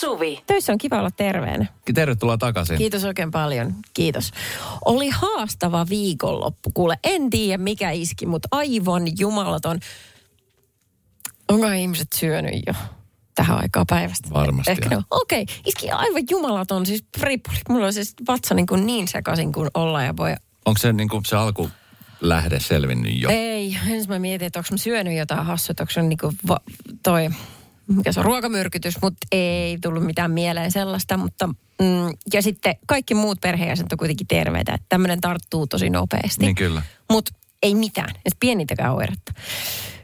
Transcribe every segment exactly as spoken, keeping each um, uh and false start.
Suvi. Töissä on kiva olla terveenä. Tervetuloa takaisin. Kiitos oikein paljon. Kiitos. Oli haastava viikonloppu. Kuule, en tiedä mikä iski, mutta aivan jumalaton. Onko ihmiset syönyt jo tähän aikaan päivästä? Varmasti. No. Okei, okay. Iski aivan jumalaton. Siis riippulit. Mulla on siis vatsa niin, kuin niin sekaisin kuin ollaan ja voi. Onko se niin kuin se alku... lähde selvinnyt jo. Ei, ensin mä mietin, että onko mä syönyt jotain hassua, että onko se niinku va- toi, mikä se on, ruokamyrkytys, mutta ei tullut mitään mieleen sellaista, mutta mm, ja sitten kaikki muut perheenjäsenet on kuitenkin terveitä, että tämmöinen tarttuu tosi nopeasti. Niin kyllä. Mutta ei mitään, et pienintäkään oiretta.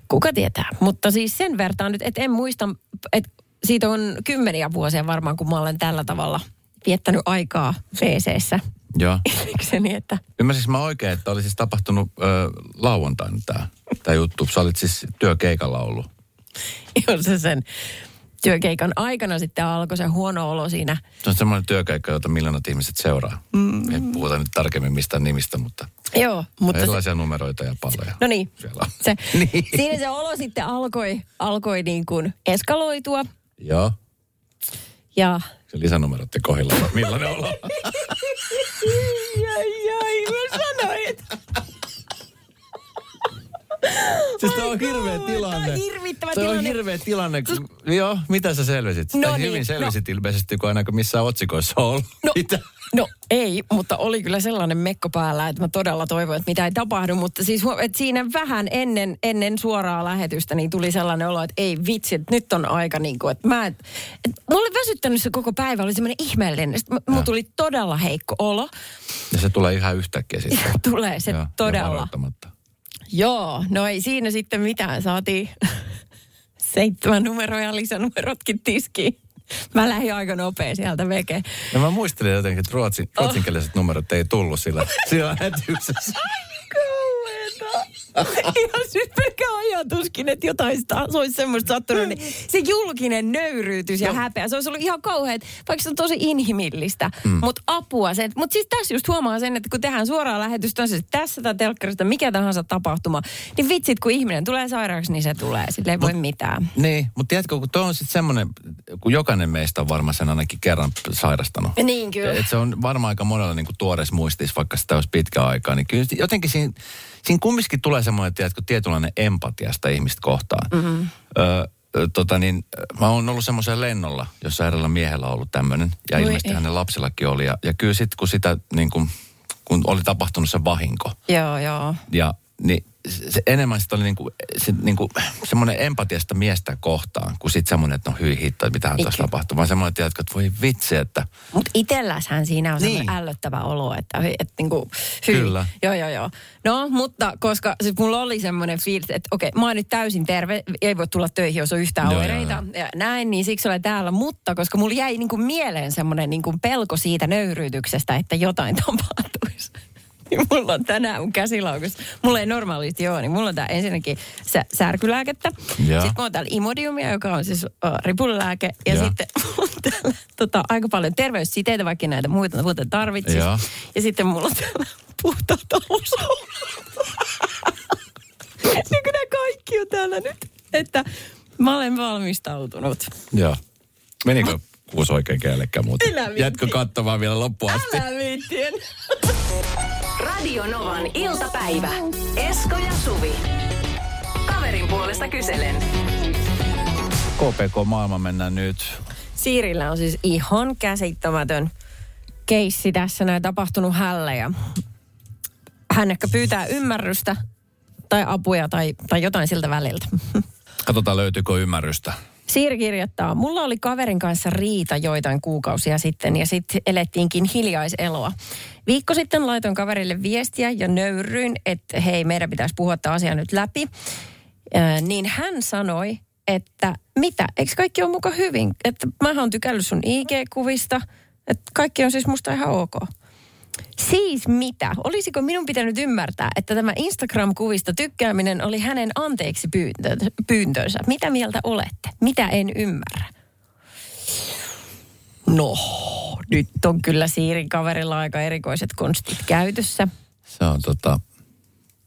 Kuka tietää, mutta siis sen vertaan nyt, että en muista, että siitä on kymmeniä vuosia varmaan, kun mä olen tällä tavalla viettänyt aikaa wee seessä. Joo. Mikseni, että... Ymmärsinkö mä oikein, että oli siis tapahtunut ö, lauantaina tämä, tämä juttu. Sä olit siis työkeikalla ollut. Joo, se sen työkeikan aikana sitten alkoi se huono olo siinä. Se on semmoinen työkeikka, jota miljoonat ihmiset seuraa. Mm. Ei puhuta nyt tarkemmin mistään nimistä, mutta... Joo, mutta... Erilaisia se... numeroita ja palloja. No niin. Se... niin. Siinä se olo sitten alkoi, alkoi niin kuin eskaloitua. Joo. Ja... Se lisänumerot ja kohdilla, millä ne ollaan. Jai, jai, mä sanoin. Siis tämä on hirveä tilanne. Tämä on hirvittävä tilanne. Tämä on hirveä tilanne. Kun... Joo, mitä sä selvisit? No tai niin, hyvin selvisit no. Ilmeisesti, kun ainakaan missään otsikoissa on ollut. No, no ei, mutta oli kyllä sellainen mekko päällä, että mä todella toivon, että mitä ei tapahdu. Mutta siis että siinä vähän ennen, ennen suoraa lähetystä niin tuli sellainen olo, että ei vitsi, että nyt on aika niin kuin, että mä... Et, et, mä olin väsyttänyt se koko päivä, oli semmoinen ihmeellinen. Sitten mulla tuli todella heikko olo. Ja se tulee ihan yhtäkkiä sitten. Tulee se ja, todella. Ja Joo, no ei siinä sitten mitään. Saatiin seitsemän numeroa ja lisänumerotkin tiskiin. Mä lähdin aika nopea sieltä veke. No mä muistelin jotenkin, että ruotsin, oh. ruotsinkieliset numerot ei tullut sillä, sillä lähetyksessä. Ihan siis pelkä ajatuskin, että jotain sitä, se olisi semmoista sattunut, niin se julkinen nöyryytys ja no. häpeä, se olisi ollut ihan kauheat, vaikka se on tosi inhimillistä, mm. mutta apua se. Mutta siis tässä just huomaa sen, että kun tehdään suoraan lähetystä, on se tässä tai telkkarista, mikä tahansa tapahtuma, niin vitsit, kun ihminen tulee sairaaksi, niin se tulee, sille ei mut, voi mitään. Niin, mutta tiedätkö, kun tuo on sitten semmoinen, kun jokainen meistä on varmaan sen ainakin kerran sairastanut. Niin kyllä. Että se on varmaan aika monella niin kuin tuoreessa muistissa, vaikka sitä olisi pitkä aikaa, niin kyllä jotenkin siinä, siinä kumminkin tulee semmoinen, tiedätkö, tietynlainen empatia sitä ihmistä kohtaan. Mm-hmm. Öö, tota niin, mä oon ollut semmoisen lennolla, jossa eräällä miehellä on ollut tämmöinen, ja Voi ilmeisesti ei. hänen lapsillakin oli. Ja, ja kyllä sitten, kun sitä, niin kun, kun oli tapahtunut se vahinko. Joo, joo. Ja niin se enemmän sitten oli niin kuin, se, niin kuin, semmoinen empatia sitä miestä kohtaan, kuin sitten semmoinen, että no hyi hitto, mitä hän tuossa tapahtuu. Vaan semmoinen, tiedätkö, että voi vitsi, että... Mutta itselläshän siinä on niin. semmoinen ällöttävä olo, että, että, että niin kuin hyi. Kyllä. Joo, joo, joo. No, mutta koska siis mulla oli semmoinen fiilis, että okei, okay, mä oon nyt täysin terve, ei voi tulla töihin, jos on yhtään joo, oireita joo, joo. ja näin, niin siksi olen täällä. Mutta koska mulla jäi niin kuin mieleen semmoinen niin kuin pelko siitä nöyryytyksestä, että jotain tapahtuisi. Niin mulla on tänään mun käsilaukussa. Mulla ei normaalisti ole, niin mulla on tää ensinnäkin sä, särkylääkettä. Ja. Sitten mulla on täällä Imodiumia, joka on siis uh, ripulääke. Ja, ja sitten mulla on täällä tota, aika paljon terveyssiteitä, vaikka näitä muita, muita tarvitsisi. Ja. ja sitten mulla on täällä puhtaat alusoudut. Niin kuin nämä kaikki on täällä nyt. Että mä olen valmistautunut. Joo. Menikö kuusi oikein kellekään muuta? Jätkö katsomaan vielä loppuun asti? Älä viittien. Radio Novan iltapäivä. Esko ja Suvi. Kaverin puolesta kyselen. K P K-maailma mennään nyt. Siirillä on siis ihan käsittämätön keissi tässä. Näin tapahtunut hällejä. Hän ehkä pyytää ymmärrystä tai apuja tai, tai jotain siltä väliltä. Katsotaan löytyykö ymmärrystä. Siiri kirjoittaa, mulla oli kaverin kanssa riita joitain kuukausia sitten ja sitten elettiinkin hiljaiseloa. Viikko sitten laitoin kaverille viestiä ja nöyryin, että hei, meidän pitäisi puhua tämä asia nyt läpi. Äh, niin hän sanoi, että mitä, eikö kaikki ole muka hyvin? Että mähän on tykännyt sun I G-kuvista, että kaikki on siis musta ihan ok. Siis mitä? Olisiko minun pitänyt ymmärtää, että tämä Instagram-kuvista tykkääminen oli hänen anteeksi pyyntö, pyyntönsä? Mitä mieltä olette? Mitä en ymmärrä? No, nyt on kyllä Siirin kaverilla aika erikoiset konstit käytössä. Se on tota,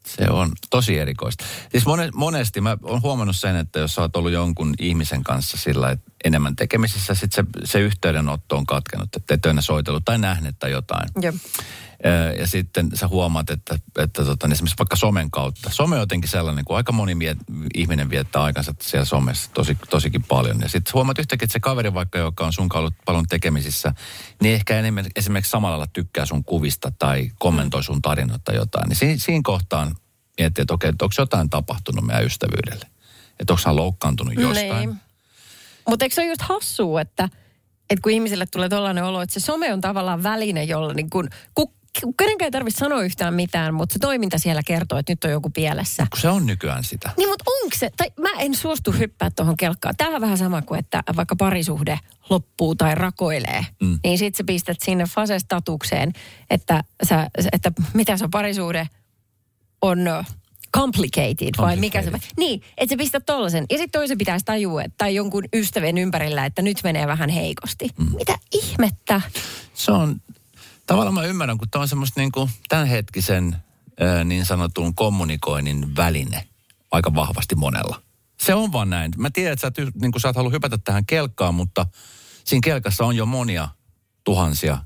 se on. on tosi erikoista. Siis monesti mä oon huomannut sen, että jos sä oot ollut jonkun ihmisen kanssa sillä enemmän tekemisissä, sit se, se yhteydenotto on katkenut, että et ole soitellut tai nähnyt tai jotain. Jep. Ja sitten sä huomaat, että, että tota, niin esimerkiksi vaikka somen kautta. Some on jotenkin sellainen, kun aika moni miet, ihminen viettää aikansa siellä somessa tosi, tosikin paljon. Ja sitten huomaat yhtäkkiä, että se kaveri vaikka, joka on sunkaan ollut paljon tekemisissä, niin ehkä enemmän, esimerkiksi samalla lailla tykkää sun kuvista tai kommentoi sun tarinoita tai jotain. Niin siinä, siinä kohtaan miettii, että okei, että onko jotain tapahtunut meidän ystävyydelle? Että onko hän loukkaantunut jostain? Mutta eikö se ole just hassua, että, että kun ihmisille tulee tollainen olo, että se some on tavallaan väline, jolla niin kuin kuk- kenenkään ei tarvitse sanoa yhtään mitään, mutta se toiminta siellä kertoo, että nyt on joku pielessä. Kun se on nykyään sitä. Niin, mutta onko se? Tai mä en suostu hyppää tuohon kelkkaan. Tämähän on vähän sama kuin, että vaikka parisuhde loppuu tai rakoilee. Mm. Niin sit sä pistät sinne fasestatukseen, että, sä, että mitä se parisuhde on complicated vai complicated. Mikä se? Niin, että sä pistät tollasen. Ja sit toisen pitäisi tajua, tai jonkun ystävän ympärillä, että nyt menee vähän heikosti. Mm. Mitä ihmettä? Se on... Tavallaan mä ymmärrän, kun tämä on semmoista niin kuin tämänhetkisen niin sanotun kommunikoinnin väline aika vahvasti monella. Se on vaan näin. Mä tiedän, että sä et, niin kuin sä et halua hypätä tähän kelkkaan, mutta siinä kelkassa on jo monia tuhansia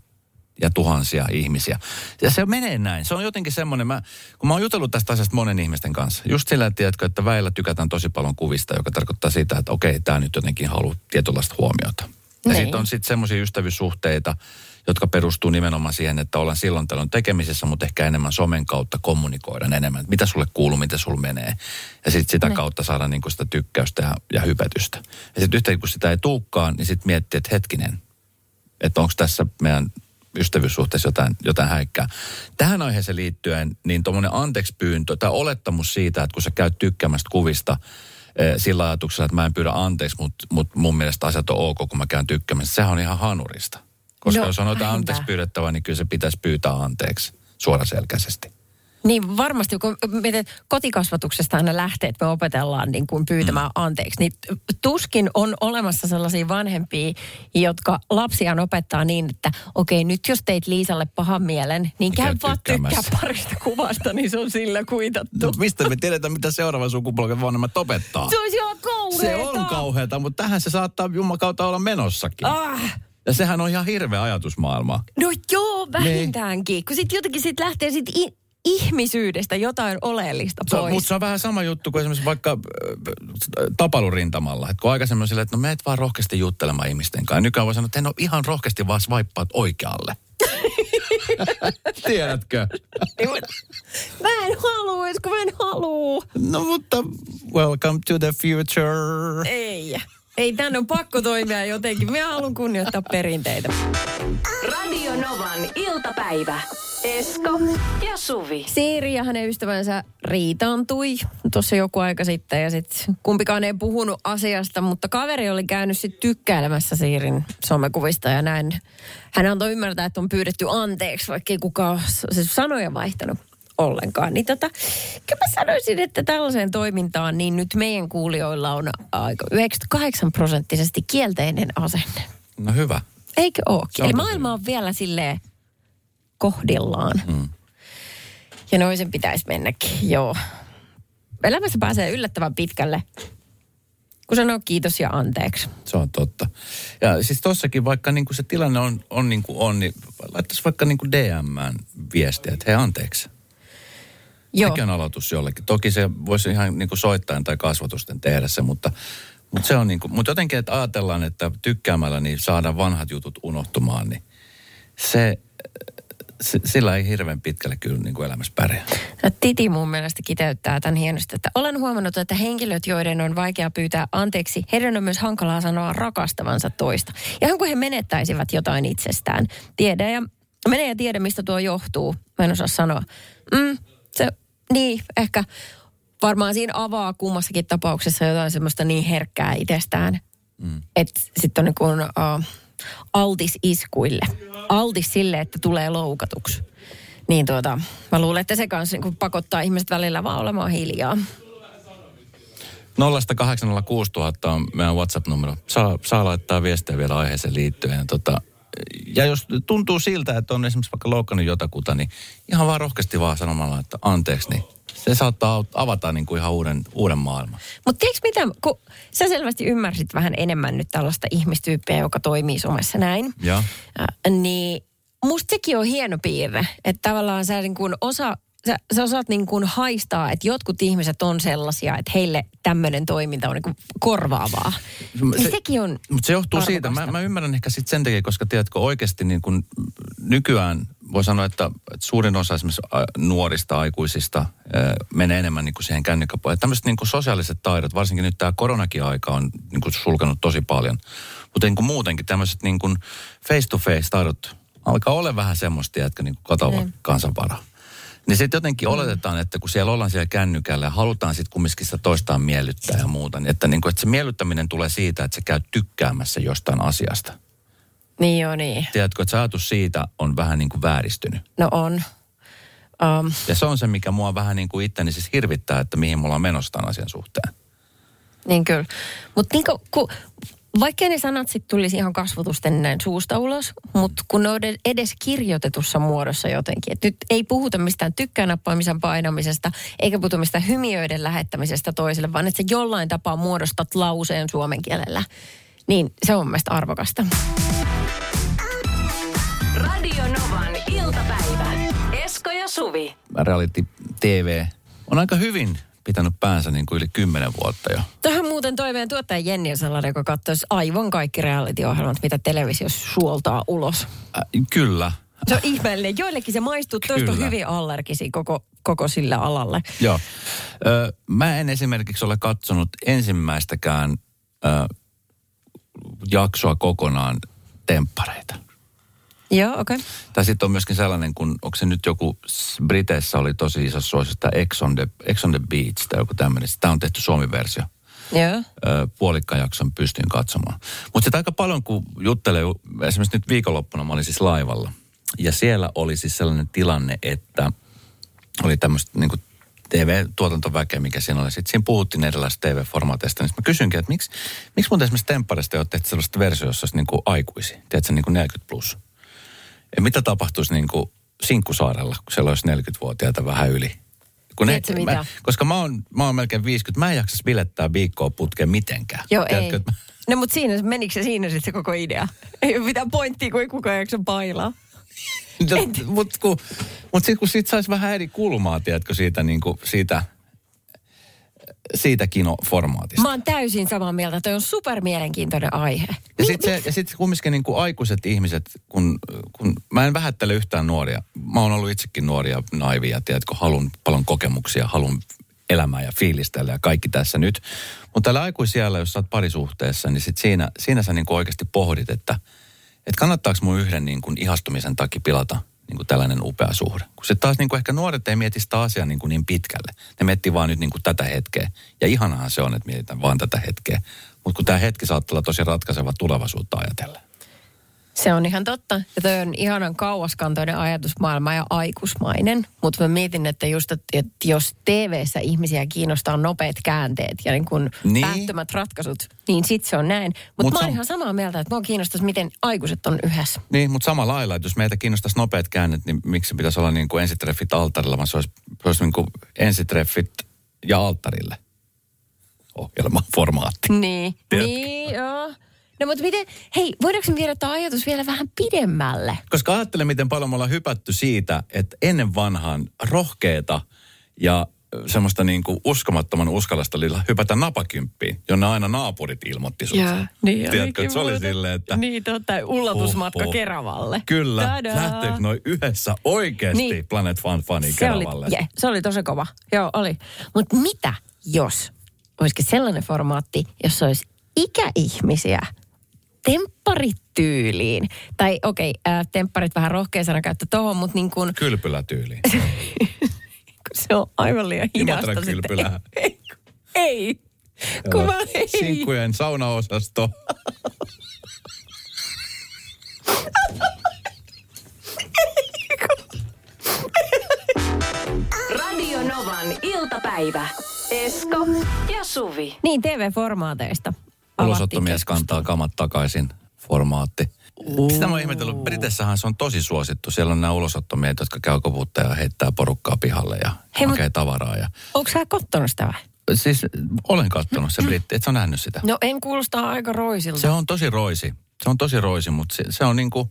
ja tuhansia ihmisiä. Ja se menee näin. Se on jotenkin semmoinen, mä, kun mä oon jutellut tästä asiasta monen ihmisten kanssa, just sillä, että tiedätkö, että väillä tykätään tosi paljon kuvista, joka tarkoittaa sitä, että okei, tää nyt jotenkin haluaa tietynlaista huomiota. Ja sitten on sitten semmoisia ystävyyssuhteita, jotka perustuu nimenomaan siihen, että ollaan silloin tällöin tekemisissä, mutta ehkä enemmän somen kautta kommunikoidaan enemmän. Mitä sulle kuuluu, mitä sulle menee. Ja sitten sitä ne. kautta saadaan niinku sitä tykkäystä ja, ja hypätystä. Ja sitten yhtäkkiä kun sitä ei tulekaan, niin sitten miettii, että hetkinen, että onko tässä meidän ystävyyssuhteessa jotain, jotain häikkää. Tähän aiheeseen liittyen, niin tuommoinen anteekspyyntö tai olettamus siitä, että kun sä käyt tykkäämästä kuvista, sillä ajatuksella, että mä en pyydä anteeksi, mutta mut mun mielestä asiat on ok, kun mä käyn tykkäämässä. Sehän on ihan hanurista. Koska no, jos on jotain anteeksi pyydettävää, niin kyllä se pitäisi pyytää anteeksi suoraselkäisesti. Niin varmasti, kun mietit, kotikasvatuksesta aina lähtee, että me opetellaan niin kuin pyytämään mm. anteeksi, niin tuskin on olemassa sellaisia vanhempia, jotka lapsiaan opettaa niin, että okei, nyt jos teit Liisalle pahan mielen, niin käy vaan tykkää parista kuvasta, niin se on sillä kuitattu. No, mistä me tiedetään, mitä seuraavan sukupolven vanhemmat opettaa? Se olisi ihan kauheata. Se on kauheata, mutta tähän se saattaa jumakautta olla menossakin. Ah. Ja sehän on ihan hirveä ajatusmaailma. No joo, vähintäänkin. Niin. Kun sitten jotenkin sit lähtee sit i- ihmisyydestä jotain oleellista pois. Mutta se on vähän sama juttu kuin esimerkiksi vaikka äh, tapalurintamalla. Et kun aikaisemmin on silleen, että no menet vaan rohkeasti juttelemaan ihmisten kanssa. Nykyään voi sanoa, että en ole ihan rohkeasti vaan swipeaat oikealle. Tiedätkö? Mä en halua, kun mä en halua. No mutta welcome to the future. Ei. Ei, tän on pakko toimia jotenkin. Minä haluan kunnioittaa perinteitä. Radio Novan iltapäivä. Esko ja Suvi. Siiri ja hänen ystävänsä riitaantui tuossa joku aika sitten. Ja sitten kumpikaan ei puhunut asiasta, mutta kaveri oli käynyt sitten tykkäilemässä Siirin somekuvista. Ja näin hän antoi ymmärtää, että on pyydetty anteeksi, vaikka ei kukaan siis sanoja vaihtanut ollenkaan. Niin tota, kyllä mä sanoisin, että tällaiseen toimintaan niin nyt meidän kuulijoilla on aika yhdeksänkymmentäkahdeksan prosenttisesti kielteinen asenne. No hyvä. Eikö ookin? Eli maailma on vielä silleen kohdillaan. Mm. Ja noin sen pitäisi mennäkin, joo. Elämässä pääsee yllättävän pitkälle, kun sanoo kiitos ja anteeksi. Se on totta. Ja siis tossakin, vaikka niinku se tilanne on, on niin kuin on, niin laittaisi vaikka niinku D M:ään viestiä, että hei anteeksi. Sekin on aloitus jollekin. Toki se voisi ihan niin kuin soittain tai kasvatusten tehdä se, mutta, mutta se on niin kuin, mutta jotenkin, että ajatellaan, että tykkäämällä niin saadaan vanhat jutut unohtumaan, niin se, se sillä ei hirveän pitkälle kyllä niin kuin elämässä pärjää. No, Titi mun mielestä kiteyttää tämän hienosti, että olen huomannut, että henkilöt, joiden on vaikea pyytää anteeksi, heidän on myös hankalaa sanoa rakastavansa toista. Ihan kuin he menettäisivät jotain itsestään. Tiedä ja, mene ja tiedä, mistä tuo johtuu. Mä en osaa sanoa. Mm. Se, niin, ehkä varmaan siinä avaa kummassakin tapauksessa jotain semmoista niin herkkää itsestään, mm. että sitten on niin kuin uh, altis iskuille, altis sille, että tulee loukatuksi. Niin tuota, mä luulen, että se kanssa niin kuin pakottaa ihmiset välillä vaan olemaan hiljaa. nolla kahdeksan nolla kuusi nolla nolla nolla on meidän WhatsApp-numero. Saa, saa laittaa viestiä vielä aiheeseen liittyen. Tota, ja jos tuntuu siltä, että on esimerkiksi vaikka loukannut jotakuta, niin ihan vaan rohkeasti vaan sanomalla, että anteeksi, niin se saattaa avata niin kuin ihan uuden, uuden maailman. Mutta tiedätkö mitä, kun sä selvästi ymmärsit vähän enemmän nyt tällaista ihmistyyppiä, joka toimii somessa näin. Ja. Niin musta sekin on hieno piirre, että tavallaan sä niin kuin osa... Sä, sä osaat niin kuin haistaa, että jotkut ihmiset on sellaisia, että heille tämmöinen toiminta on niin kuin korvaavaa. Se, sekin on mutta se johtuu arvokasta. Siitä. Mä, mä ymmärrän ehkä sitten sen takia, koska tiedätkö oikeasti niin kuin nykyään voi sanoa, että, että suurin osa esimerkiksi nuorista aikuisista äh, menee enemmän niin kuin siihen kännykkäpuoleen. Tämmöiset niin kuin sosiaaliset taidot, varsinkin nyt tämä koronakin aika on niin kuin sulkenut tosi paljon. Mutta niin kuin muutenkin tämmöiset niin kuin face-to-face taidot alkaa olla vähän semmoista, jotka niin kuin katoavat kansanvaraa. Niin sitten jotenkin oletetaan, että kun siellä ollaan siellä kännykällä ja halutaan sitten kumminkin sitä toistaan miellyttää ja muuta, niin että, niin kun, että se miellyttäminen tulee siitä, että sä käyt tykkäämässä jostain asiasta. Niin joo, niin. Tiedätkö, että se ajatus siitä on vähän niin kuin vääristynyt. No on. Um. Ja se on se, mikä mua vähän niin kuin itteni siis hirvittää, että mihin mulla on menossa tämän asian suhteen. Niin kyllä. Mutta niin kun... Vaikkei ne sanat sitten tulisi ihan kasvotusten näin suusta ulos, mutta kun ne on edes kirjoitetussa muodossa jotenkin. Et nyt ei puhuta mistään tykkäännappaamisen painamisesta, eikä puhuta mistään hymiöiden lähettämisestä toiselle, vaan että sä jollain tapaa muodostat lauseen suomen kielellä. Niin se on mielestäni arvokasta. Radio Novan iltapäivä. Esko ja Suvi. Reality T V on aika hyvin pitänyt päänsä niin kuin yli kymmenen vuotta jo. Tähän muuten toiveen tuottaja Jenni on sellainen, joka katsoisi aivan kaikki reality-ohjelmat, mitä televisiossa suoltaa ulos. Äh, kyllä. Se on ihmeellinen. Joillekin se maistuu, toista on hyvin allergisia koko, koko sillä alalle. Joo. Ö, mä en esimerkiksi ole katsonut ensimmäistäkään ö, jaksoa kokonaan temppareita. Joo, okei. Okay. Tai sitten on myöskin sellainen, kun onko se nyt joku, Briteissä oli tosi iso suosio, tämä Ex on the, Ex on the Beach tai joku tämmöinen. Tämä on tehty Suomi-versio. Joo. Puolikkaan jakson pystyin katsomaan. Mutta sitten aika paljon, kun juttelee, esimerkiksi nyt viikonloppuna mä olin siis laivalla. Ja siellä oli siis sellainen tilanne, että oli tämmöistä niin kuin T V-tuotantoväkeä, mikä siinä oli. Sitten siinä puhuttiin erilaisista T V-formaateista. Niin mä kysyinkin, että miksi, miksi mun esimerkiksi tempparista ei ole tehty sellaista versiota, jossa olisi niin kuin aikuisia. Tiedätkö, niin kuin neljäkymmentä plus. Ja mitä tapahtuisi niin kuin Sinkkusaarella, kun siellä olisi neljäkymmentävuotiaita vähän yli? Kun ne, mä, koska mä oon, mä oon melkein viisikymmentä, mä en jaksaisi bilettää viikkoa putkeen mitenkään. Joo, tiedätkö, ei. Mä... No mutta siinä, menikö se siinä sitten se koko idea? Ei ole mitään pointtia, kun ei kukaan jaksa pailaa. No, mutta kun, mut sit, kun siitä saisi vähän eri kulmaa, tiedätkö, siitä niin kuin, siitä... siitä kinoformaatista. Mä oon täysin samaa mieltä. Toi on super mielenkiintoinen aihe. Ja sitten sit kumminkin niin kuin aikuiset ihmiset, kun, kun mä en vähättele yhtään nuoria. Mä oon ollut itsekin nuoria naivia, tiedätkö, halun paljon kokemuksia, halun elämää ja fiilistellä ja kaikki tässä nyt. Mutta täällä aikuisijällä, jos sä oot parisuhteessa, niin sit siinä, siinä sä niin kuin oikeasti pohdit, että, että kannattaako mun yhden niin kuin ihastumisen takia pilata niin kuin tällainen upea suhde. Kun sitten taas niin kuin ehkä nuoret ei mieti sitä asiaa niin, kuin niin pitkälle. Ne miettii vaan nyt niin kuin tätä hetkeä. Ja ihanahan se on, että mietitään vaan tätä hetkeä. Mutta kun tämä hetki saattaa olla tosi ratkaiseva tulevaisuutta ajatella. Se on ihan totta. Ja toi on ihanan kauaskantoinen ajatusmaailma ja aikuismainen. Mutta mä mietin, että just, että jos T V:ssä ihmisiä kiinnostaa nopeat käänteet ja niin kuin niin. päättömät ratkaisut, niin sit se on näin. Mutta mut mä oon sam- ihan samaa mieltä, että mua kiinnostaisi, miten aikuiset on yhdessä. Niin, mutta samalla lailla, että jos meitä kiinnostaisi nopeat käännet, niin miksi pitäisi olla niin kuin ensitreffit alttarilla, vaan se olisi, se olisi niin kuin ensitreffit ja alttarille ohjelmaformaatti. Niin, niin joo. No mutta miten, hei, voidaanko me viedä tämä ajatus vielä vähän pidemmälle? Koska ajattelen, miten paljon me ollaan hypätty siitä, että ennen vanhaan rohkeeta ja semmoista niinku uskomattoman uskallasta lilla hypätä napakymppiin, jonne aina naapurit ilmoitti sut. Jaa, niin tiedätkö, että se oli silleen, että... Niin totta, ullatusmatka oh, oh. Keravalle. Kyllä, tadaa. Lähteekö noi yhdessä oikeasti niin. Planet Fun Funin Keravalle? Oli, je, se oli tosi kova, joo oli. Mutta mitä jos olisikin sellainen formaatti, jossa olisi ikäihmisiä... Tempparityyliin. Tai okei, okay, äh, tempparit vähän rohkea sana käyttö tohon, mutta niin kuin... Kylpylätyyliin. Se on aivan liian hidasta. Imatran kylpylää. Ei, ei. Kun mä ei. Sinkkujen saunaosasto. Radio Novan iltapäivä. Esko ja Suvi. Niin, T V-formaateista. Ulosottomies kantaa kamat takaisin -formaatti. Ooh. Sitä mä oon ihmetellyt. Britessähän se on tosi suosittu. Siellä on nämä ulosottomiehet, jotka käy koputtaa ja heittää porukkaa pihalle ja hei, hakee mut, tavaraa. Ja... Onko sä kattonut sitä vai? Siis olen kattonut se britti. Et sä nähnyt sitä? No en, kuulostaa aika roisilta. Se on tosi roisi. Se on tosi roisi, mutta se, se on niinku...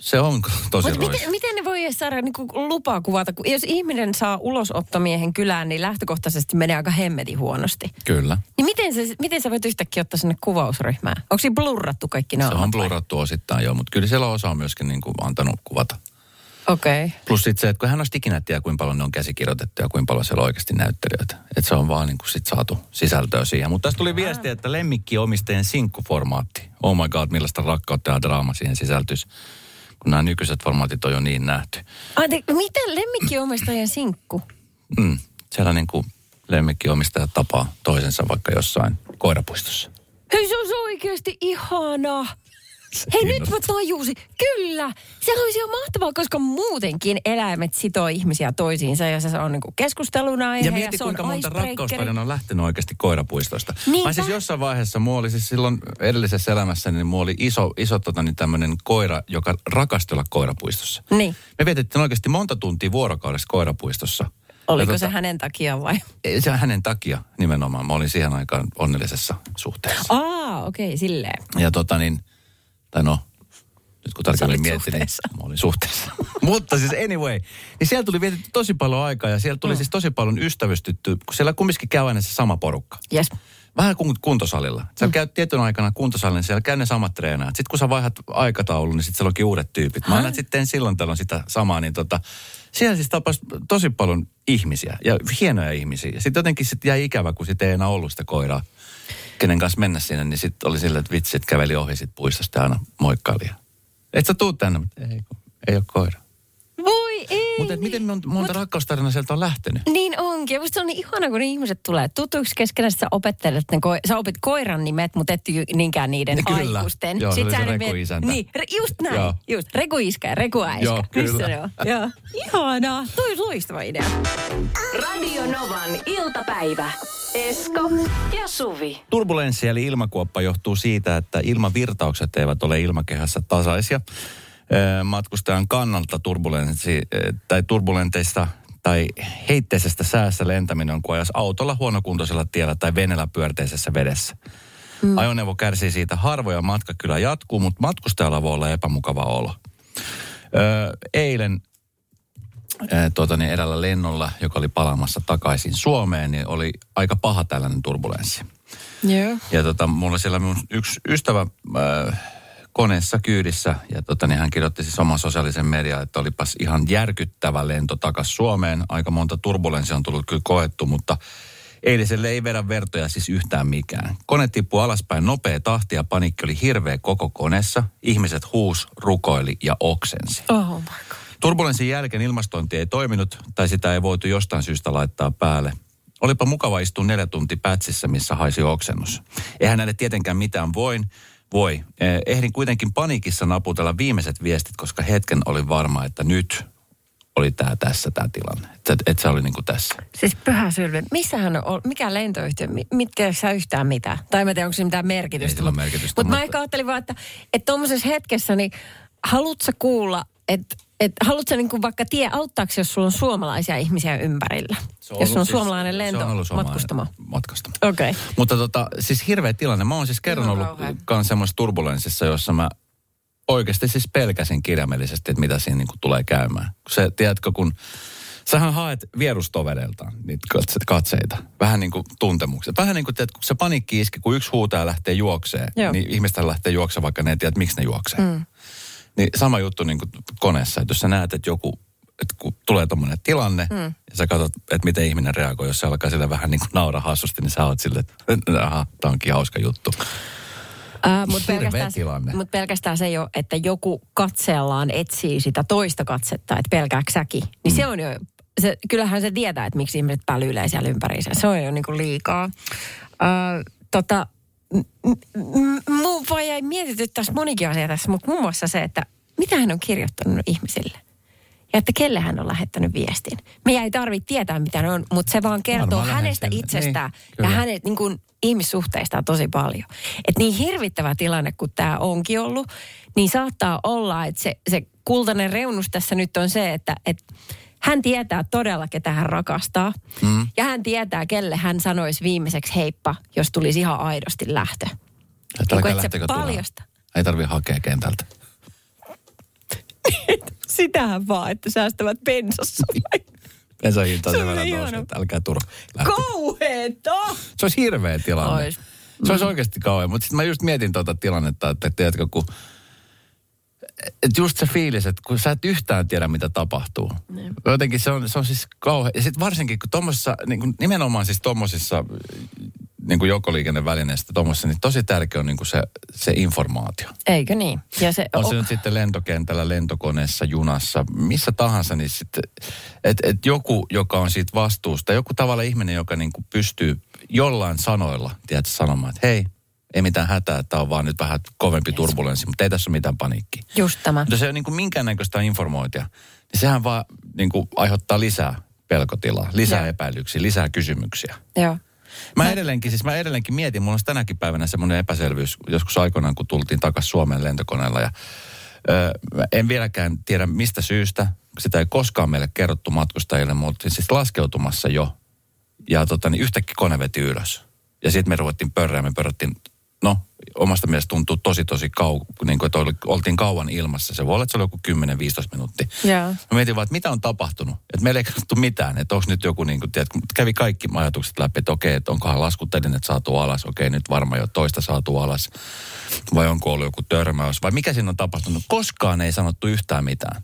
Se on tosi roisi. Miten, miten ne voi saada niinku lupaa kuvata? Kun jos ihminen saa ulosottomiehen kylään, niin lähtökohtaisesti menee aika hemmetin huonosti. Kyllä. Niin miten, se, miten sä voit yhtäkkiä ottaa sinne kuvausryhmään? Onko siinä blurrattu kaikki nämä? Se on blurrattu vai? Osittain joo, mutta kyllä siellä osa on myöskin niinku antanut kuvata. Okei. Okay. Plus sitten se, että kun hän on ikinä tiedä, kuinka paljon ne on käsikirjoitettu ja kuinka paljon siellä on oikeasti näyttelijöitä. Että se on vaan niinku sit saatu sisältöä siihen. Mutta tässä tuli viesti, että lemmikkiomistajien sinkkuformaatti. Oh my god, millaista rakkautta ja draama siihen sisältyisi. Kun nämä nykyiset formaatit on jo niin nähty. Aate, mitä lemmikkiomistajien sinkku? Mm, siellä niin kuin lemmikkiomistajat tapaa toisensa vaikka jossain koirapuistossa. Hei, se on oikeasti ihanaa. Hei, nyt mä tajusin. Kyllä, se olisi jo mahtavaa, koska muutenkin eläimet sitoo ihmisiä toisiinsa ja se on niin kuin keskustelunaihe. Ja mieti, ja kuinka monta rakkaustarina on lähtenyt oikeasti koirapuistosta. Niinpä. Mä siis jossain vaiheessa, mua oli siis silloin edellisessä elämässäni, niin mua oli iso, iso tota, niin tämmöinen koira, joka rakasti olla koirapuistossa. Niin. Me vietettiin oikeasti monta tuntia vuorokaudessa koirapuistossa. Oliko tota, se hänen takia vai? Se on hänen takia nimenomaan. Mä olin siihen aikaan onnellisessa suhteessa. Aa, okei, okay, silleen. Ja tota niin... Tai no, nyt kun tarkalleen mietin, niin mä olin suhteessa. Mutta siis anyway, niin siellä tuli vietetty tosi paljon aikaa ja siellä tuli mm. siis tosi paljon ystävystytty, kun siellä kumminkin käy aina se sama porukka. Yes. Vähän kuin kuntosalilla. Siellä mm. käy tietyn aikana kuntosalilla, niin siellä käy ne samat treenaat. Sitten kun sä vaihdat aikataulun, niin sitten siellä onkin uudet tyypit. Mä aina sitten silloin tällöin sitä samaa, niin tota, siellä siis tapasi tosi paljon ihmisiä ja hienoja ihmisiä. Sitten jotenkin sit jäi ikävä, kun sit ei enää ollut sitä koiraa, kenen kanssa mennä sinne, niin sitten oli silleen, että vitsi, että käveli ohi sit puistosta aina moikkailija. Et sä tuu tänne, mutta ei, ei ole koira. Voi ei! Mutta miten monta Mut, rakkaustarinaa sieltä on lähtenyt? Niin onkin. Ja musta se on niin ihana, kun ne ihmiset tulee tutuiksi keskenään, sä opettelet, ko- sä opit koiran nimet, mutta et niinkään niiden ja aikuisten. Joo, sit se oli se rekuisäntä. Niin, just näin. Joo. Just, rekuiskä, rekuäiskä. Joo, kyllä. Joo. Joo. Ihanaa. Toi loistava idea. Radio Novan iltapäivä. Esko ja Suvi. Turbulenssi eli ilmakuoppa johtuu siitä, että ilmavirtaukset eivät ole ilmakehässä tasaisia. Matkustajan kannalta turbulenssi, tai turbulenteista tai heitteisestä säässä lentäminen on kuin ajas autolla, huonokuntoisella tiellä tai veneellä pyörteisessä vedessä. Mm. Ajoneuvo kärsii siitä harvoja, matka kyllä jatkuu, mutta matkustajalla voi olla epämukava olo. Eilen Tuota, niin edellä lennolla, joka oli palaamassa takaisin Suomeen, niin oli aika paha tällainen turbulenssi. Yeah. Ja tota, mulla siellä mun yksi ystävä äh, koneessa kyydissä, ja tota, niin hän kirjoitti siis oman sosiaalisen mediaan, että olipas ihan järkyttävä lento takaisin Suomeen. Aika monta turbulenssia on tullut kyllä koettu, mutta eiliselle ei vedä vertoja siis yhtään mikään. Kone tippui alaspäin nopea tahti ja paniikki oli hirveä koko koneessa. Ihmiset huus, rukoili ja oksensi. Oh my God. Turbulenssin jälkeen ilmastointi ei toiminut, tai sitä ei voitu jostain syystä laittaa päälle. Olipa mukava istua neljä tuntia pätsissä, missä haisi oksennus. Eihän näille tietenkään mitään voin. Voi. Ehdin kuitenkin paniikissa naputella viimeiset viestit, koska hetken olin varma, että nyt oli tää tässä tää tilanne. Että et se oli niinku tässä. Siis pyhä sylvyn. Missähän on, mikä lentoyhtiö, mitkä sä yhtään mitään? Tai mä tiedän, onko se mitään merkitystä. Ei sillä ole merkitystä. Mut mutta mä ehkä ajattelin vaan, että tuommoisessa hetkessä, niin haluut sä kuulla, että Että haluatko niinku vaikka tie auttaaksi, jos sulla on suomalaisia ihmisiä ympärillä? Se on jos sulla on suomalainen siis, lento matkustama. Matkustama. Okei. Okay. Mutta tota, siis hirveä tilanne. Mä oon siis kerran ollut myös semmoisessa turbulenssissa, jossa mä oikeasti siis pelkäsin kirjaimellisesti, että mitä siinä niinku tulee käymään. Se, tiedätkö, kun sähän haet vierustovereiltaan niitä katseita. Vähän niin kuin tuntemuksia. Vähän niin kuin, tiedät, kun se paniikki iski, kun yksi huutaa lähtee juokseen, joo, niin ihmistä lähtee juokseen, vaikka ne ei tiedä, miksi ne juoksee. Mm. Niin sama juttu niin kuin koneessa, että jos sä näet, että joku, että kun tulee tommoinen tilanne, mm. ja sä katsot, että miten ihminen reagoi, jos se alkaa sille vähän niin kuin nauraa hassusti, niin sä oot sille, että aha, tää onkin hauska juttu. Äh, Mutta pelkästään, mut pelkästään se jo, että joku katseellaan etsii sitä toista katsetta, että pelkääks säkin, niin mm. se on jo... Se, kyllähän se tietää, että miksi ihmiset pälyilee siellä ympäriinsä. Se on jo niin kuin liikaa. Äh, tota... Mun vaan jäi mietityt tässä monikin asia tässä, mutta muun muassa se, että mitä hän on kirjoittanut ihmisille. ja että kelle hän on lähettänyt viestin. Meidän ei tarvitse tietää, mitä ne on, mutta se vaan kertoo varmaan hänestä itsestään niin, ja hänet niin kuin ihmissuhteistaan tosi paljon. Että niin hirvittävä tilanne, kun tämä onkin ollut, niin saattaa olla, että se, se kultainen reunus tässä nyt on se, että et hän tietää todella, ketä hän rakastaa. Mm. Ja hän tietää, kelle hän sanoisi viimeiseksi heippa, jos tulisi ihan aidosti lähtö. Älkää lähtekö paljosta. Ei tarvitse hakea kentältä. Sitähän vaan, että säästävät bensassa. Bensahinta on semmoinen nousu, että älkää turha. Kauheeta! Se olisi hirveä tilanne. Ois. Se olisi oikeasti kauhean. Mutta sitten mä just mietin tuota tilannetta, että tiedätkö, kun että just se fiilis, että kun sä et yhtään tiedä, mitä tapahtuu. Ne. Jotenkin se on, se on siis kauhean. Ja sitten varsinkin, kun tuommoisissa, niin nimenomaan siis tuommoisissa niin joukkoliikennevälineistä, tuommoisissa, niin tosi tärkeä on niin se, se informaatio. Eikö niin? Ja se, on se on... nyt sitten lentokentällä, lentokoneessa, junassa, missä tahansa, niin sitten, että et joku, joka on siitä vastuusta, joku tavalla ihminen, joka niin pystyy jollain sanoilla, tiedätkö, sanomaan, että hei, ei mitään hätää, että on vaan nyt vähän kovempi yes. turbulenssi, mutta ei tässä ole mitään paniikkiä. Just tämä. Mutta se ei ole niin kuin minkäännäköistä informointia, niin sehän vaan niin kuin aiheuttaa lisää pelkotilaa, lisää ja. epäilyksiä, lisää kysymyksiä. Joo. Mä, mä edelleenkin, siis mä edelleenkin mietin, mulla on tänäkin päivänä semmoinen epäselvyys joskus aikoinaan, kun tultiin takaisin Suomeen lentokoneella ja ö, en vieläkään tiedä mistä syystä, sitä ei koskaan meille kerrottu matkustajille, me oltiin siis laskeutumassa jo ja tota, niin yhtäkkiä kone veti ylös ja sitten me ruvettiin pörrää, me pörrättiin. No, omasta mielestä tuntuu tosi, tosi kauan, niin kuin, että oltiin kauan ilmassa. Se voi olla, että se oli joku kymmenen viisitoista minuuttia. Yeah. Mä mietin vaan, että mitä on tapahtunut. Että meillä ei kerrottu mitään. Että onko nyt joku, niin kuin, tiedät, kun kävi kaikki ajatukset läpi, että okei, että onkohan laskutelineet saatu alas. Okei, nyt varmaan jo toista saatu alas. Vai onko ollut joku törmäys? Vai mikä siinä on tapahtunut? Koskaan ei sanottu yhtään mitään.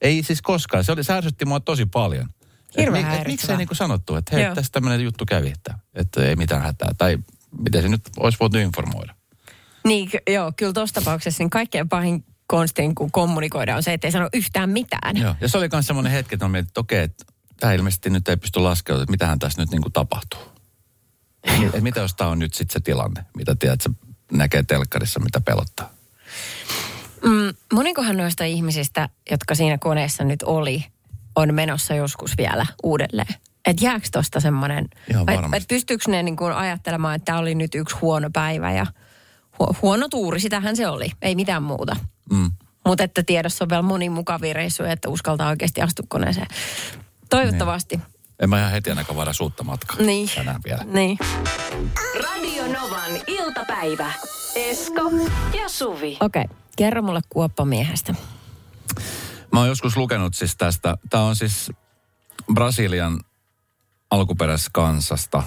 Ei siis koskaan. Se oli, se ärsytti mua tosi paljon. Hirveän häiritsevää. Miksei niin kuin sanottu, että hei, tässä tämmöinen juttu kävi, että, että ei mitään hätää. Tai... Miten se nyt olisi voitu informoida? Niin, joo, kyllä tuossa tapauksessa niin kaikkein pahin konstin, kun kommunikoidaan, on se, ettei sano yhtään mitään. Joo, ja se oli myös semmoinen hetki, että mä mietin, että okei, että tämä ilmeisesti nyt ei pysty laskeutumaan, että mitähän tässä nyt niin kuin tapahtuu. Että mitä jos tämä on nyt sitten se tilanne, mitä tiedät, se näkee telkkarissa, mitä pelottaa? Mm, monikohan noista ihmisistä, jotka siinä koneessa nyt oli, on menossa joskus vielä uudelleen? Että jääkö tuosta semmoinen, että pystyykö ne niin kuin ajattelemaan, että tämä oli nyt yksi huono päivä ja hu- huono tuuri, sitähän se oli, ei mitään muuta. Mm. Mutta että tiedossa on vielä moni mukavia reissuja, että uskaltaa oikeasti astua koneeseen. Toivottavasti. Niin. En mä ihan heti ainakaan vara suutta matkaa niin. tänään vielä. Niin. Radio Novan iltapäivä. Esko ja Suvi. Okei, okay. Kerro mulle kuoppamiehestä. Mä oon joskus lukenut siis tästä. Tää on siis Brasilian... alkuperäiskansasta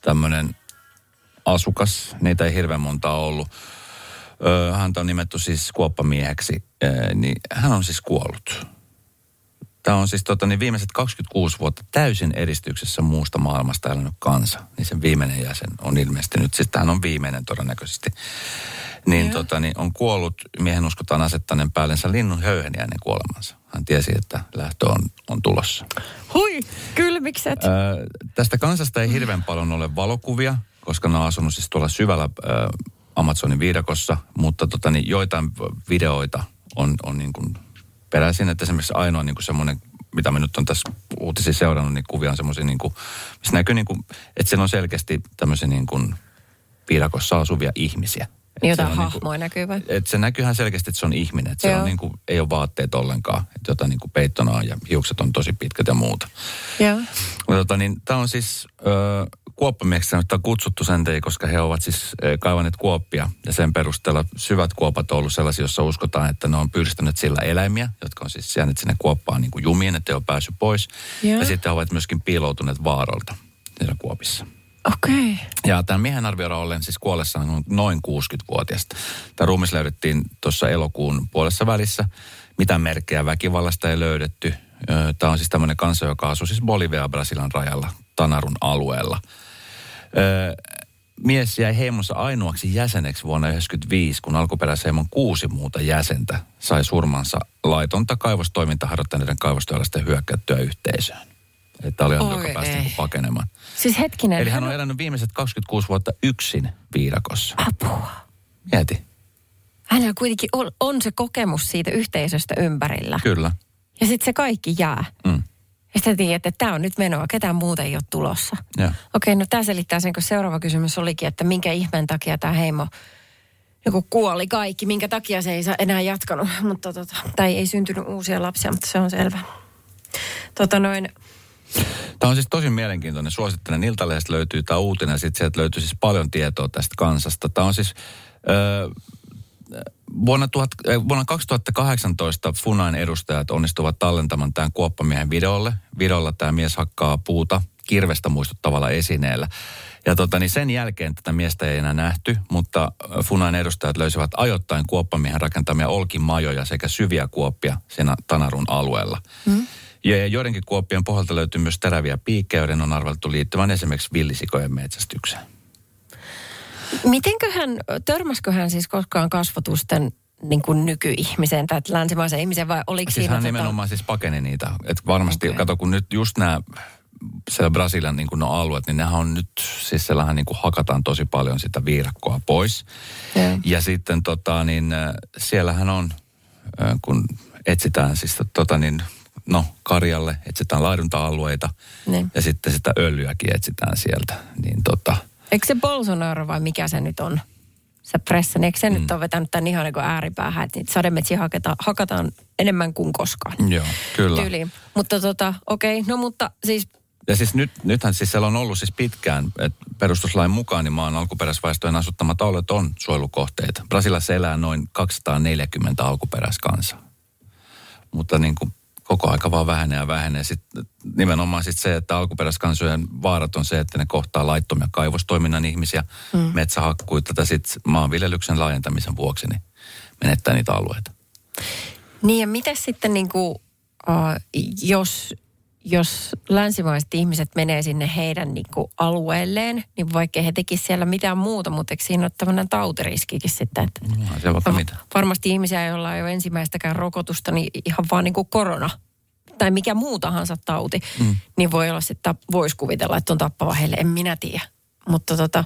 tämmöinen asukas. Niitä ei hirveän montaa ollut. Öö, häntä on nimetty siis kuoppamieheksi. Öö, niin hän on siis kuollut. Tämä on siis tota, niin viimeiset kaksikymmentäkuusi vuotta täysin edistyksessä muusta maailmasta elänyt kansa. Niin sen viimeinen jäsen on ilmeisesti nyt. Siis tämähän on viimeinen todennäköisesti. Niin, tota, niin on kuollut. Miehen uskotaan asettaneen päällensä linnun höyheniä ennen kuolemansa. Hän tiesi, että lähtö on, on tulossa. Hui, kylmikset. Öö, tästä kansasta ei hirveän paljon ole valokuvia, koska ne on asunut siis tuolla syvällä öö, Amazonin viidakossa, mutta tota, niin joitain videoita on, on niin kuin peräisin, että esimerkiksi ainoa niin kuin semmoinen, mitä me nyt on tässä uutisia seurannut, niin kuvia on semmoisia, niin kuin, missä näkyy, niin kuin, että siellä on selkeästi tämmöisiä niin kuin viidakossa asuvia ihmisiä. Jotain hahmoja niin näkyy vai? Et se näkyyhän selkeästi, että se on ihminen. Se on niin kuin, ei ole vaatteet ollenkaan. Että jotain niin kuin peittona on ja hiukset on tosi pitkät ja muuta. Tota, niin, tämä on siis äh, kuoppamieheksi kutsuttu sen tei, koska he ovat siis äh, kaivaneet kuoppia. Ja sen perusteella syvät kuopat on ollut sellaisia, joissa uskotaan, että ne on pyydistäneet sillä eläimiä, jotka on siis jääneet sinne kuoppaan niin kuin jumiin, että ei ole päässyt pois. Ja, ja sitten he ovat myöskin piiloutuneet vaaralta siellä kuopissa. Okei. Okay. Ja tämän miehen arvioidaan olleen siis kuollessaan noin kuusikymmentävuotiaasta. Tämä ruumis löydettiin tuossa elokuun puolessa välissä. Mitään merkkejä väkivallasta ei löydetty. Tämä on siis tämmöinen kansa, joka asuu siis Bolivia ja Brasilian rajalla, Tanarun alueella. Mies jäi heimonsa ainoaksi jäseneksi vuonna yhdeksänkymmentäviisi, kun alkuperäisheimon kuusi muuta jäsentä sai surmansa laitonta kaivostoimintaa harjoittaneiden kaivostoilaisten hyökkäyttyä yhteisöön. Että oli hän, joka pääsi niin pakenemaan. Siis hetkinen. Eli hän on elänyt viimeiset kaksikymmentäkuusi vuotta yksin viidakossa. Apua. Mieti. hänellä kuitenkin on, on se kokemus siitä yhteisöstä ympärillä. Kyllä. Ja sitten se kaikki jää. Mm. Ja sitten tiedät, että tämä on nyt menoa, ketään muuta ei ole tulossa. Okei, okay, no tämä selittää sen, kun seuraava kysymys olikin, että minkä ihmeen takia tämä heimo joku kuoli kaikki, minkä takia se ei enää jatkanut. Mutta tota, tai ei syntynyt uusia lapsia, mutta se on selvä. Tota noin. Tämä on siis tosi mielenkiintoinen. Suosittelen. Iltalehdestä löytyy tämä uutinen, ja sitten sieltä löytyy siis paljon tietoa tästä kansasta. Tämä on siis... Öö, Vuonna, tuhat, vuonna kaksituhattakahdeksantoista Funain edustajat onnistuvat tallentamaan tämän kuoppamiehen videolle. Videolla tämä mies hakkaa puuta kirvestä muistuttavalla esineellä. Ja tota, niin sen jälkeen tätä miestä ei enää nähty, mutta Funain edustajat löysivät ajoittain kuoppamiehen rakentamia olkimajoja sekä syviä kuoppia siinä Tanarun alueella. Mm. Ja joidenkin kuoppien pohjalta löytyy myös teräviä piikkejä, joiden on arveltu liittyvän esimerkiksi villisikojen metsästykseen. Mitenköhän, törmäsköhän siis koskaan kasvotusten niin kuin nykyihmiseen tai länsimaisen ihmiseen vai oliko siis siinä... Siis hän nimenomaan siis pakeni niitä. Että varmasti, okay. Kato kun nyt just nämä siellä Brasilian niin kuin alueet, niin nehän on nyt, siis siellähän niin kuin hakataan tosi paljon sitä viirakkoa pois. Yeah. Ja sitten tota niin, siellähän on, kun etsitään siis tota niin... No, karjalle etsitään laidunta-alueita niin. Ja sitten sitä öljyäkin etsitään sieltä. Niin tota... Eikö se Bolsonaro vai mikä se nyt on, se pressa, niin eikö se mm. nyt ole vetänyt tämän ihan niin kuin ääripäähän, että niitä sademetsiä hakataan, hakataan enemmän kuin koskaan. Joo, kyllä. Tyyliin. Mutta tota, okei, okay, no mutta siis... Ja siis nyt, nythän siis siellä on ollut siis pitkään, että perustuslain mukaan niin maan alkuperäisväestöjen asuttamat alueet on suojelukohteita. Brasiliassa elää noin kaksisataaneljäkymmentä alkuperäiskansaa. Mutta niin kuin... Koko aika vaan vähenee ja vähenee. Sitten nimenomaan sit se, että alkuperäiskansojen vaarat on se, että ne kohtaa laittomia kaivostoiminnan ihmisiä, mm. metsähakkuita tai sitten maanviljelyksen laajentamisen vuoksi, niin menettää niitä alueita. Niin ja miten sitten niinku, äh, jos, jos länsimaiset ihmiset menee sinne heidän niinku alueelleen, niin vaikka he tekisivät siellä mitään muuta, mutta eikö siinä ole tämmöinen tautiriskikin sitten? Että no, se vaikka mitä. Varmasti ihmisiä, joilla ei ole ensimmäistäkään rokotusta, niin ihan vaan niin kuin korona tai mikä muu tahansa tauti, mm. niin voi olla sitten, voisi kuvitella, että on tappava heille, en minä tiedä. Mutta tota,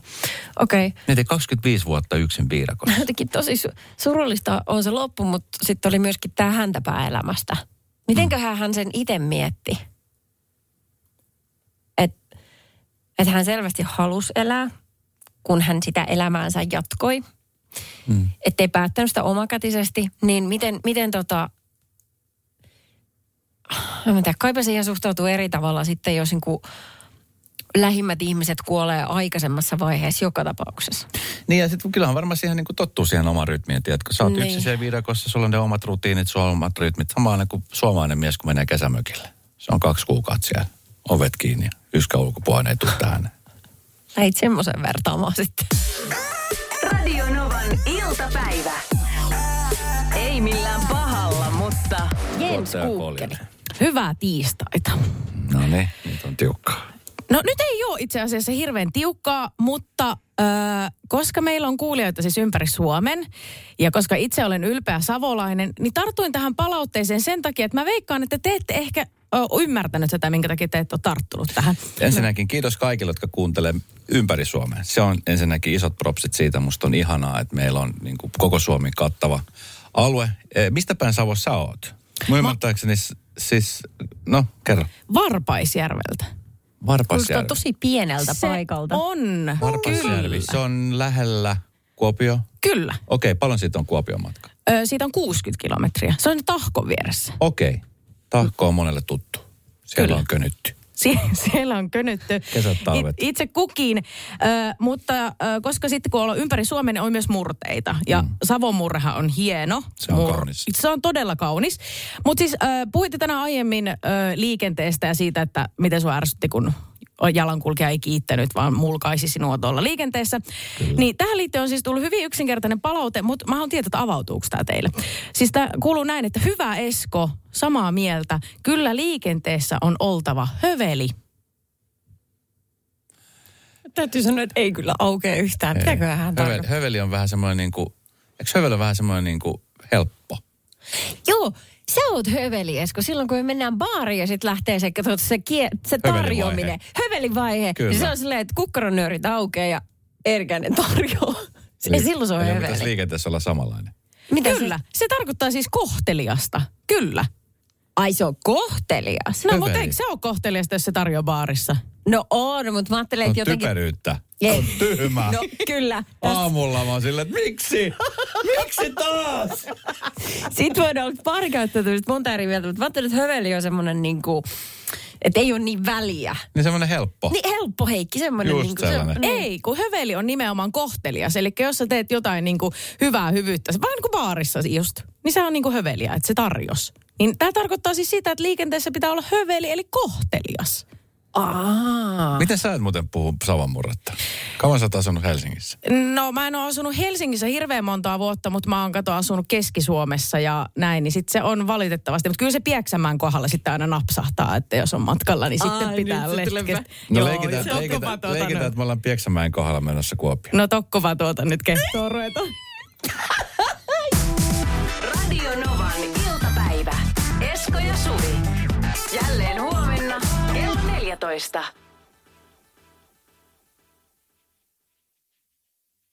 okei. Okay. Niitä kaksikymmentäviisi vuotta yksin piirakossa. Jotenkin tosi surullista on se loppu, mutta sitten oli myöskin tämä häntäpää elämästä. Mitenköhän mm. hän sen itse mietti? Että hän selvästi halusi elää, kun hän sitä elämäänsä jatkoi. Mm. Ettei päättänyt sitä omakätisesti. Niin miten, miten tota... En tiedä, kaipa siihen suhtautuu eri tavalla sitten, jos niinku lähimmät ihmiset kuolee aikaisemmassa vaiheessa joka tapauksessa. Niin ja sitten kyllähän varmaan siihen niinku tottuu siihen oman rytmiin. Tiedätkö, sä oot niin. yksin siellä viidakossa, sulla on ne omat rutiinit, sulla on omat rytmit. Samaan kuin suomalainen mies, kun menee kesämökille. Se on kaksi kuukautta siellä. Ovet kiinni ja yskä ulkopuolinen ei tule tähän. Lähit semmoisen vertaamaan sitten. Radio Novan iltapäivä. Ei millään pahalla, mutta... Jens Kuukkeli. Hyvää tiistaita. No niin, nyt on tiukkaa. No nyt ei ole itse asiassa hirveän tiukkaa, mutta öö, koska meillä on kuulijoita siis ympäri Suomen ja koska itse olen ylpeä savolainen, niin tartuin tähän palautteeseen sen takia, että mä veikkaan, että te ette ehkä... Olen ymmärtänyt tätä, minkä takia te et ole tarttunut tähän. Ensinnäkin kiitos kaikille, jotka kuuntelee ympäri Suomea. Se on ensinnäkin isot propsit siitä. Musta on ihanaa, että meillä on niin kuin koko Suomi kattava alue. Eh, mistä päin Savossa sä oot? Mä ymmärtääkseni siis, no kerro. Varpaisjärveltä. Varpaisjärvi. Kuulostaa tosi pieneltä se paikalta. On. Varpaisjärvi. Kyllä. Se on lähellä Kuopio? Kyllä. Okei, okay, paljon siitä on Kuopion matka? Ö, siitä on kuusikymmentä kilometriä. Se on Tahkon vieressä. Okei. Okay. Tahko on monelle tuttu. Siellä Kyllä. on könytty. Sie- siellä on könytty. Kesät, talvet. It- itse kukin. Ö, mutta ö, koska sitten kun ollaan ympäri Suomea, niin on myös murteita. Ja mm. Savon murrehan on hieno. Se on Mur- kaunis. Se on todella kaunis. Mutta siis ö, puhuitte tänään aiemmin ö, liikenteestä ja siitä, että miten sua ärsytti, kun jalankulkija ei kiittänyt, vaan mulkaisi sinua tuolla liikenteessä. Kyllä. Niin tähän liittyen on siis tullut hyvin yksinkertainen palaute, mutta mä oon tietää, että avautuuko tämä teille. Siis tämä kuuluu näin, että hyvä Esko, samaa mieltä, kyllä liikenteessä on oltava höveli. Täytyy sanoa, että ei kyllä aukea yhtään. Mitäköhän tarkoittaa? Hövel, höveli on vähän semmoinen niin kuin, eikö hövel on vähän semmoinen niin kuin helppo? Joo. Sä oot höveli, Esko, silloin kun me mennään baariin ja sitten lähtee se, se, kie, se tarjoaminen, hövelivaihe, niin se on silleen, että kukkaronnyörit aukeaa ja Erkänen tarjoaa. Li- silloin se on höveli. Pitäisi liikenteessä olla samanlainen. Mitä kyllä, se? se tarkoittaa siis kohteliasta. Kyllä. Ai, se on kohtelias? No, okay. Mutta eikö se ole kohteliasta, jos se tarjoaa baarissa? No on, mutta mä ajattelen, että jotenkin... typeryyttä. Yeah. On tyhmä. No kyllä. Aamulla mä oon silleen, että miksi? Miksi taas? Sitten voidaan olla pari käyttäytymistä monta eri mieltä, mutta mä ajattelin, että höveli on semmoinen niinku, että ei ole niin väliä. Niin semmoinen helppo. Niin helppo, Heikki, semmoinen. Just niinku, sellainen. Se, ei, kun höveli on nimenomaan kohtelias. Eli jos sä teet jotain niinku hyvää hyvyyttä, vähän kuin baarissa just, niin se on niinku höveliä, että se tarjos. Niin tää tarkoittaa siis sitä, että liikenteessä pitää olla höveli, eli kohtelias. Aa. Miten sä et muuten puhu savanmurretta? Kauan sä oot asunut Helsingissä? No mä en ole asunut Helsingissä hirveän montaa vuotta, mutta mä oon kato asunut Keski-Suomessa ja näin, niin sit se on valitettavasti. Mutta kyllä se Pieksämään kohdalla sitten aina napsahtaa, että jos on matkalla, niin sitten ai, pitää letkeä. No joo, leikitään, leikitään, leikitään, tuota leikitään että me ollaan Pieksämään kohdalla menossa Kuopioon. No tokkova tuota nyt kehtoon ruveta. Radio Novan iltapäivä. Esko ja Suvi. Jälleen huomenna. Toista.